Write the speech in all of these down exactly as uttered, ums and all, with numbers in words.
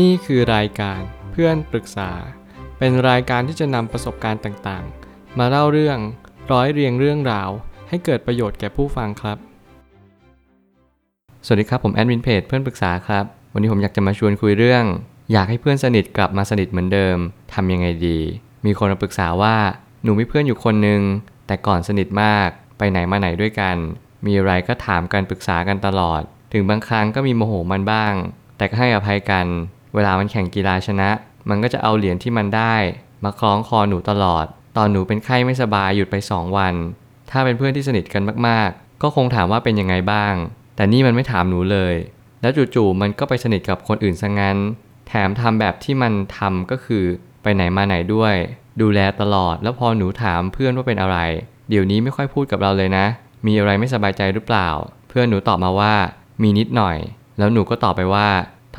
นี่คือรายการเพื่อนปรึกษาเป็นรายการที่จะนำประสบการณ์ต่างๆมาเล่าเรื่องร้อยเรียงเรื่องราวให้เกิดประโยชน์แก่ผู้ฟังครับสวัสดีครับผมแอดมินเพจเพื่อนปรึกษาครับวันนี้ผมอยากจะมาชวนคุยเรื่องอยากให้เพื่อนสนิทกลับมาสนิทเหมือนเดิมทำยังไงดีมีคนมาปรึกษาว่าหนูมีเพื่อนอยู่คนนึงแต่ก่อนสนิทมากไปไหนมาไหนด้วยกันมีอะไรก็ถามกันปรึกษากันตลอดถึงบางครั้งก็มีโมโหมันบ้างแต่ก็ให้อภัยกันเวลามันแข่งกีฬาชนะมันก็จะเอาเหรียญที่มันได้มาคล้องคอหนูตลอดตอนหนูเป็นไข้ไม่สบายหยุดไปสองวันถ้าเป็นเพื่อนที่สนิทกันมากๆก็คงถามว่าเป็นยังไงบ้างแต่นี่มันไม่ถามหนูเลยแล้วจู่ๆมันก็ไปสนิทกับคนอื่นซะงั้นแถมทำแบบที่มันทำก็คือไปไหนมาไหนด้วยดูแลตลอดแล้วพอหนูถามเพื่อนว่าเป็นอะไรเดี๋ยวนี้ไม่ค่อยพูดกับเราเลยนะมีอะไรไม่สบายใจหรือเปล่าเพื่อนหนูตอบมาว่ามีนิดหน่อยแล้วหนูก็ตอบไปว่า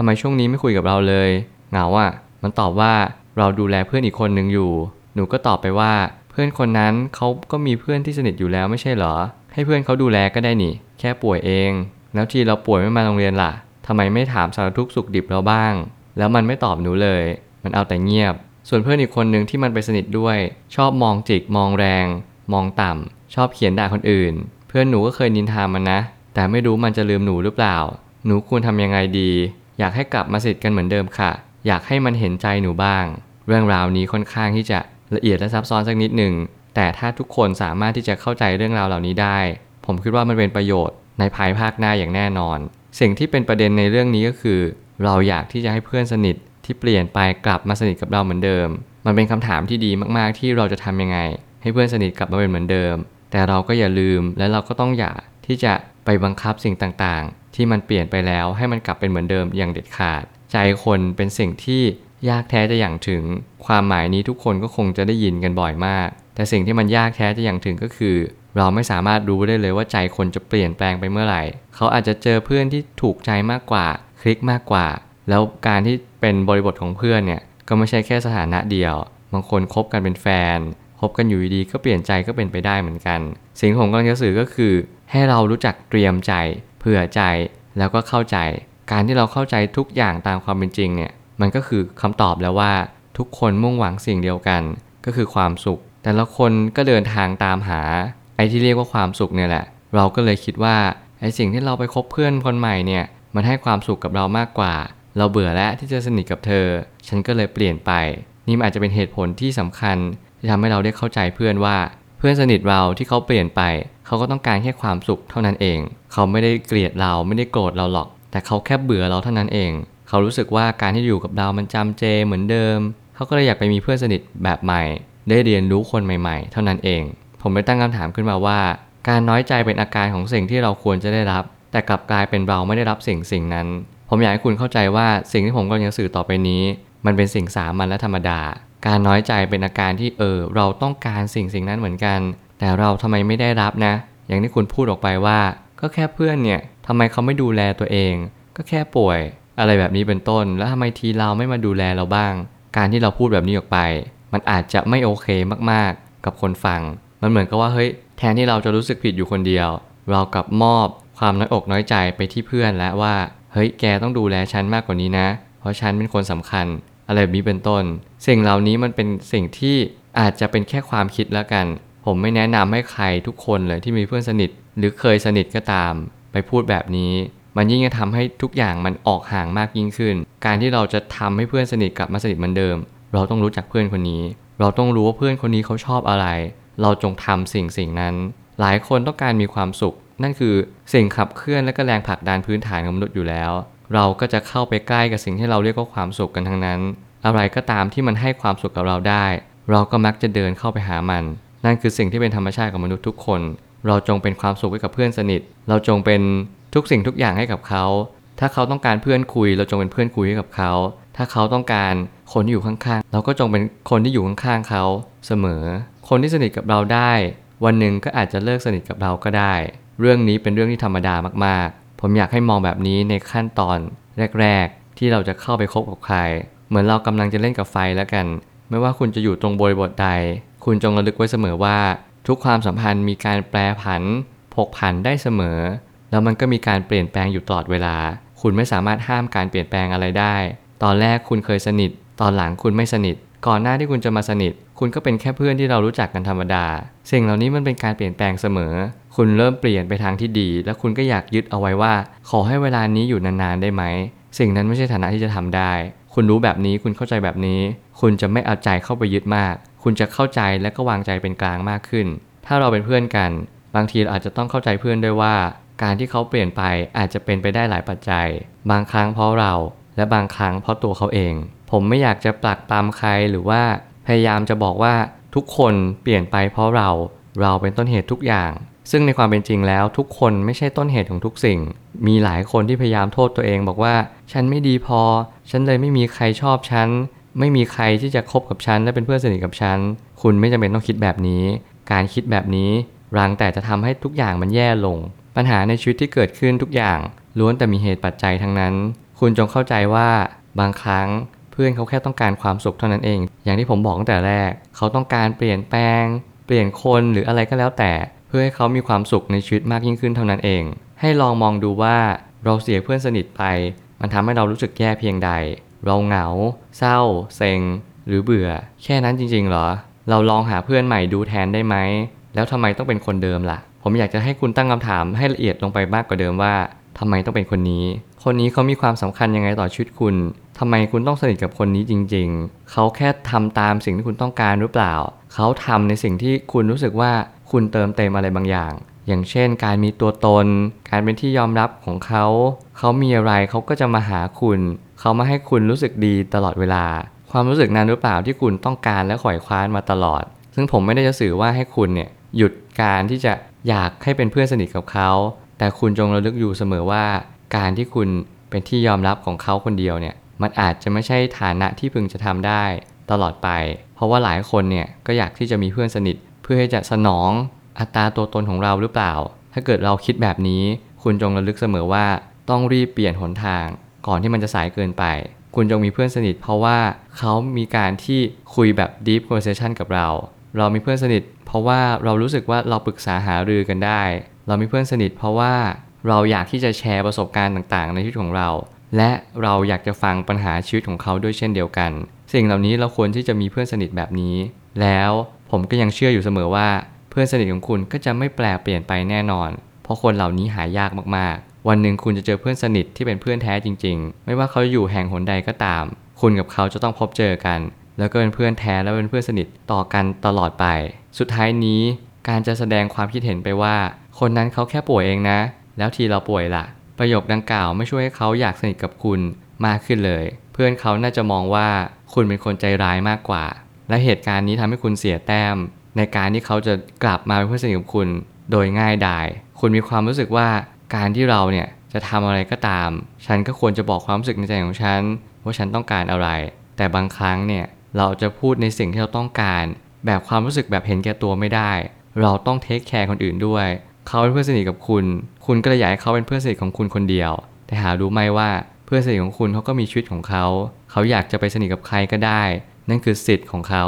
ทำไมช่วงนี้ไม่คุยกับเราเลยเหงาอ่ะมันตอบว่าเราดูแลเพื่อนอีกคนนึงอยู่หนูก็ตอบไปว่าเพื่อนคนนั้นเขาก็มีเพื่อนที่สนิทอยู่แล้วไม่ใช่เหรอให้เพื่อนเขาดูแลก็ได้นี่แค่ป่วยเองแล้วทีเราป่วยไม่มาโรงเรียนล่ะทำไมไม่ถามสารทุกข์สุขดิบเราบ้างแล้วมันไม่ตอบหนูเลยมันเอาแต่เงียบส่วนเพื่อนอีกคนนึงที่มันไปสนิทด้วยชอบมองจิกมองแรงมองต่ำชอบเขียนด่าคนอื่นเพื่อนหนูก็เคยนินทามันนะแต่ไม่รู้มันจะลืมหนูหรือเปล่าหนูควรทำยังไงดีอยากให้กลับมาสนิทกันเหมือนเดิมค่ะอยากให้มันเห็นใจหนูบ้างเรื่องราวนี้ค่อนข้างที่จะละเอียดและซับซ้อนสักนิดหนึ่งแต่ถ้าทุกคนสามารถที่จะเข้าใจเรื่องราวเหล่านี้ได้ผมคิดว่ามันเป็นประโยชน์ในภายภาคหน้าอย่างแน่นอนสิ่งที่เป็นประเด็นในเรื่องนี้ก็คือเราอยากที่จะให้เพื่อนสนิทที่เปลี่ยนไปกลับมาสนิทกับเราเหมือนเดิมมันเป็นคำถามที่ดีมากๆที่เราจะทำยังไงให้เพื่อนสนิทกลับมาเป็นเหมือนเดิมแต่เราก็อย่าลืมและเราก็ต้องอย่าที่จะไปบังคับสิ่งต่างๆที่มันเปลี่ยนไปแล้วให้มันกลับเป็นเหมือนเดิมอย่างเด็ดขาดใจคนเป็นสิ่งที่ยากแท้จะอย่างถึงความหมายนี้ทุกคนก็คงจะได้ยินกันบ่อยมากแต่สิ่งที่มันยากแท้จะอย่างถึงก็คือเราไม่สามารถรู้ได้เลยว่าใจคนจะเปลี่ยนแปลงไปเมื่อไหร่เขาอาจจะเจอเพื่อนที่ถูกใจมากกว่าคลิกมากกว่าแล้วการที่เป็นบริบทของเพื่อนเนี่ยก็ไม่ใช่แค่สถานะเดียวบางคนคบกันเป็นแฟนคบกันอยู่ดีๆก็เปลี่ยนใจก็เป็นไปได้เหมือนกันสิ่งที่ผมกำลังจะสื่อก็คือให้เรารู้จักเตรียมใจเผื่อใจแล้วก็เข้าใจการที่เราเข้าใจทุกอย่างตามความเป็นจริงเนี่ยมันก็คือคำตอบแล้วว่าทุกคนมุ่งหวังสิ่งเดียวกันก็คือความสุขแต่ละคนก็เดินทางตามหาไอ้ที่เรียกว่าความสุขเนี่ยแหละเราก็เลยคิดว่าไอ้สิ่งที่เราไปคบเพื่อนคนใหม่เนี่ยมันให้ความสุขกับเรามากกว่าเราเบื่อแล้วที่จะสนิทกับเธอฉันก็เลยเปลี่ยนไปนี่มันอาจจะเป็นเหตุผลที่สำคัญที่ทำให้เราได้เข้าใจเพื่อนว่าเพื่อนสนิทเราที่เขาเปลี่ยนไปเขาก็ต้องการแค่ความสุขเท่านั้นเองเขาไม่ได้เกลียดเราไม่ได้โกรธเราหรอกแต่เขาแค่เบื่อเราเท่านั้นเองเขารู้สึกว่าการที่อยู่กับเรามันจำเจเหมือนเดิมเขาก็เลยอยากไปมีเพื่อนสนิทแบบใหม่ได้เรียนรู้คนใหม่ๆเท่านั้นเองผมเลยตั้งคำถามขึ้นมาว่าการน้อยใจเป็นอาการของสิ่งที่เราควรจะได้รับแต่กลับกลายเป็นเราไม่ได้รับสิ่งสิ่งนั้นผมอยากให้คุณเข้าใจว่าสิ่งที่ผมกำลังจะสื่อต่อไปนี้มันเป็นสิ่งสามัญและธรรมดาการน้อยใจเป็นอาการที่เออเราต้องการสิ่งสิ่งนั้นเหมือนกันแต่เราทำไมไม่ได้รับนะอย่างที่คุณพูดออกไปว่าก็แค่เพื่อนเนี่ยทำไมเขาไม่ดูแลตัวเองก็แค่ป่วยอะไรแบบนี้เป็นต้นแล้วทำไมทีเราไม่มาดูแลเราบ้างการที่เราพูดแบบนี้ออกไปมันอาจจะไม่โอเคมากๆกับคนฟังมันเหมือนกับว่าเฮ้ยแทนที่เราจะรู้สึกผิดอยู่คนเดียวเรากลับมอบความน้อยอกน้อยใจไปที่เพื่อนและว่าเฮ้ยแกต้องดูแลฉันมากกว่านี้นะเพราะฉันเป็นคนสำคัญอะไรแบบนี้เป็นต้นสิ่งเหล่านี้มันเป็นสิ่งที่อาจจะเป็นแค่ความคิดแล้วกันผมไม่แนะนำให้ใครทุกคนเลยที่มีเพื่อนสนิทหรือเคยสนิทก็ตามไปพูดแบบนี้มันยิ่งจะทำให้ทุกอย่างมันออกห่างมากยิ่งขึ้นการที่เราจะทำให้เพื่อนสนิทกลับมาสนิทเหมือนเดิมเราต้องรู้จักเพื่อนคนนี้เราต้องรู้ว่าเพื่อนคนนี้เขาชอบอะไรเราจงทำสิ่งสิ่งนั้นหลายคนต้องการมีความสุขนั่นคือสิ่งขับเคลื่อนและก็แรงผลักดันพื้นฐานของมนุษย์อยู่แล้วเราก็จะเข้าไปใกล้กับสิ่งที่เราเรียกว่าความสุขกันทั้งนั้นอะไรก็ตามที่มันให้ความสุขกับเราได้เราก็มักจะเดินเข้าไปหามันนั่นคือสิ่งที่เป็นธรรมชาติของมนุษย์ทุกคนเราจงเป็นความสุขให้กับเพื่อนสนิทเราจงเป็นทุกสิ่งทุกอย่างให้กับเขาถ้าเขาต้องการเพื่อนคุยเราจงเป็นเพื่อนคุยให้กับเขาถ้าเขาต้องการคนที่อยู่ข้างๆเราก็จงเป็นคนที่อยู่ข้างๆเขาเสมอคนที่สนิทกับเราได้วันหนึ่งก็อาจจะเลิกสนิทกับเราก็ได้เรื่องนี้เป็นเรื่องที่ธรรมดามากๆผมอยากให้มองแบบนี้ในขั้นตอนแรกๆที่เราจะเข้าไปคบกับใครเหมือนเรากำลังจะเล่นกับไฟแล้วกันไม่ว่าคุณจะอยู่ตรงบริบทใดคุณจงระลึกไว้เสมอว่าทุกความสัมพันธ์มีการแปรผันผกผันได้เสมอแล้วมันก็มีการเปลี่ยนแปลงอยู่ตลอดเวลาคุณไม่สามารถห้ามการเปลี่ยนแปลงอะไรได้ ตอนแรกคุณเคยสนิทตอนหลังคุณไม่สนิทก่อนหน้าที่คุณจะมาสนิทคุณก็เป็นแค่เพื่อนที่เรารู้จักกันธรรมดาสิ่งเหล่านี้มันเป็นการเปลี่ยนแปลงเสมอคุณเริ่มเปลี่ยนไปทางที่ดีแล้วคุณก็อยากยึดเอาไว้ว่าขอให้เวลานี้อยู่นานๆได้ไหมสิ่งนั้นไม่ใช่ฐานะที่จะทำได้คุณรู้แบบนี้คุณเข้าใจแบบนี้คุณจะไม่เอาใจเข้าไปยึดมากคุณจะเข้าใจและก็วางใจเป็นกลางมากขึ้นถ้าเราเป็นเพื่อนกันบางทีเราอาจจะต้องเข้าใจเพื่อนด้วยว่าการที่เขาเปลี่ยนไปอาจจะเป็นไปได้หลายปัจจัยบางครั้งเพราะเราและบางครั้งเพราะตัวเขาเองผมไม่อยากจะปลักปลำใครหรือว่าพยายามจะบอกว่าทุกคนเปลี่ยนไปเพราะเราเราเป็นต้นเหตุทุกอย่างซึ่งในความเป็นจริงแล้วทุกคนไม่ใช่ต้นเหตุของทุกสิ่งมีหลายคนที่พยายามโทษตัวเองบอกว่าฉันไม่ดีพอฉันเลยไม่มีใครชอบฉันไม่มีใครที่จะคบกับฉันและเป็นเพื่อนสนิทกับฉันคุณไม่จำเป็นต้องคิดแบบนี้การคิดแบบนี้รังแต่จะทำให้ทุกอย่างมันแย่ลงปัญหาในชีวิตที่เกิดขึ้นทุกอย่างล้วนแต่มีเหตุปัจจัยทั้งนั้นคุณจงเข้าใจว่าบางครั้งเพื่อนเขาแค่ต้องการความสุขเท่านั้นเองอย่างที่ผมบอกตั้งแต่แรกเขาต้องการเปลี่ยนแปลงเปลี่ยนคนหรืออะไรก็แล้วแต่เพื่อให้เขามีความสุขในชีวิตมากยิ่งขึ้นเท่านั้นเองให้ลองมองดูว่าเราเสียเพื่อนสนิทไปมันทำให้เรารู้สึกแย่เพียงใดเราเหงาเศร้าเซ็งหรือเบื่อแค่นั้นจริงๆเหรอเราลองหาเพื่อนใหม่ดูแทนได้ไหมแล้วทำไมต้องเป็นคนเดิมล่ะผมอยากจะให้คุณตั้งคำถามให้ละเอียดลงไปมากกว่าเดิมว่าทำไมต้องเป็นคนนี้คนนี้เขามีความสำคัญยังไงต่อชีวิตคุณทำไมคุณต้องสนิทกับคนนี้จริงๆเขาแค่ทำตามสิ่งที่คุณต้องการหรือเปล่าเขาทำในสิ่งที่คุณรู้สึกว่าคุณเติมเต็มอะไรบางอย่างอย่างเช่นการมีตัวตนการเป็นที่ยอมรับของเขาเขามีอะไรเขาก็จะมาหาคุณเขามาให้คุณรู้สึกดีตลอดเวลาความรู้สึกนั้นหรือเปล่าที่คุณต้องการและขวายคว้านมาตลอดซึ่งผมไม่ได้จะสื่อว่าให้คุณเนี่ยหยุดการที่จะอยากให้เป็นเพื่อนสนิทกับเขาแต่คุณจงระลึกอยู่เสมอว่าการที่คุณเป็นที่ยอมรับของเขาคนเดียวเนี่ยมันอาจจะไม่ใช่ฐานะที่พึงจะทำได้ตลอดไปเพราะว่าหลายคนเนี่ยก็อยากที่จะมีเพื่อนสนิทเพื่อจะสนองอัตราตัวตนของเราหรือเปล่าถ้าเกิดเราคิดแบบนี้คุณจงระลึกเสมอว่าต้องรีบเปลี่ยนหนทางก่อนที่มันจะสายเกินไปคุณจงมีเพื่อนสนิทเพราะว่าเขามีการที่คุยแบบ deep conversation กับเราเรามีเพื่อนสนิทเพราะว่าเรารู้สึกว่าเราปรึกษาหารือกันได้เรามีเพื่อนสนิทเพราะว่าเราอยากที่จะแชร์ประสบการณ์ต่างๆในชีวิตของเราและเราอยากจะฟังปัญหาชีวิตของเขาด้วยเช่นเดียวกันสิ่งเหล่านี้เราควรที่จะมีเพื่อนสนิทแบบนี้แล้วผมก็ยังเชื่ออยู่เสมอว่าเพื่อนสนิทของคุณก็จะไม่แปรเปลี่ยนไปแน่นอนเพราะคนเหล่านี้หายากมากๆวันหนึ่งคุณจะเจอเพื่อนสนิทที่เป็นเพื่อนแท้จริงๆไม่ว่าเขาอยู่แห่งหนใดก็ตามคุณกับเขาจะต้องพบเจอกันแล้วก็เป็นเพื่อนแท้และเป็นเพื่อนสนิทต่อกันตลอดไปสุดท้ายนี้การจะแสดงความคิดเห็นไปว่าคนนั้นเขาแค่ป่วยเองนะแล้วทีเราป่วยล่ะประโยคดังกล่าวไม่ช่วยให้เขาอยากสนิทกับคุณมากขึ้นเลยเพื่อนเขาน่าจะมองว่าคุณเป็นคนใจร้ายมากกว่าและเหตุการณ์นี้ทำให้คุณเสียแต้มในการที่เขาจะกลับมาเป็นเพื่อนสนิทกับคุณโดยง่ายดายคุณมีความรู้สึกว่าการที่เราเนี่ยจะทำอะไรก็ตามฉันก็ควรจะบอกความรู้สึกในใจของฉันว่าฉันต้องการอะไรแต่บางครั้งเนี่ยเราจะพูดในสิ่งที่เราต้องการแบบความรู้สึกแบบเห็นแก่ตัวไม่ได้เราต้องเทคแคร์คนอื่นด้วยเขาเป็นเพื่อนสนิทกับคุณคุณก็เลยอยากให้เขาเป็นเพื่อนสนิทของคุณคนเดียวแต่หารู้ไหมว่าเพื่อนสนิทของคุณเขาก็มีชีวิตของเขาเขาอยากจะไปสนิทกับใครก็ได้นั่นคือสิทธิ์ของเขา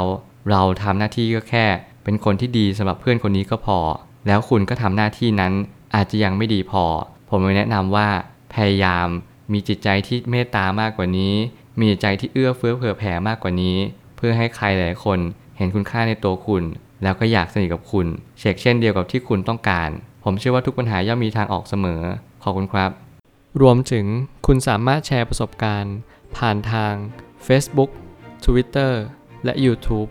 เราทำหน้าที่ก็แค่เป็นคนที่ดีสำหรับเพื่อนคนนี้ก็พอแล้วคุณก็ทำหน้าที่นั้นอาจจะยังไม่ดีพอผมเลยแนะนำว่าพยายามมีจิตใจที่เมตตามากกว่านี้มีจิตใจที่เอื้อเฟื้อเผื่อแผ่มากกว่านี้เพื่อให้ใครหลายคนเห็นคุณค่าในตัวคุณแล้วก็อยากสนิทกับคุณเช็คเช่นเดียวกับที่คุณต้องการผมเชื่อว่าทุกปัญหาย่อมมีทางออกเสมอขอบคุณครับรวมถึงคุณสามารถแชร์ประสบการณ์ผ่านทาง Facebook Twitter และ YouTube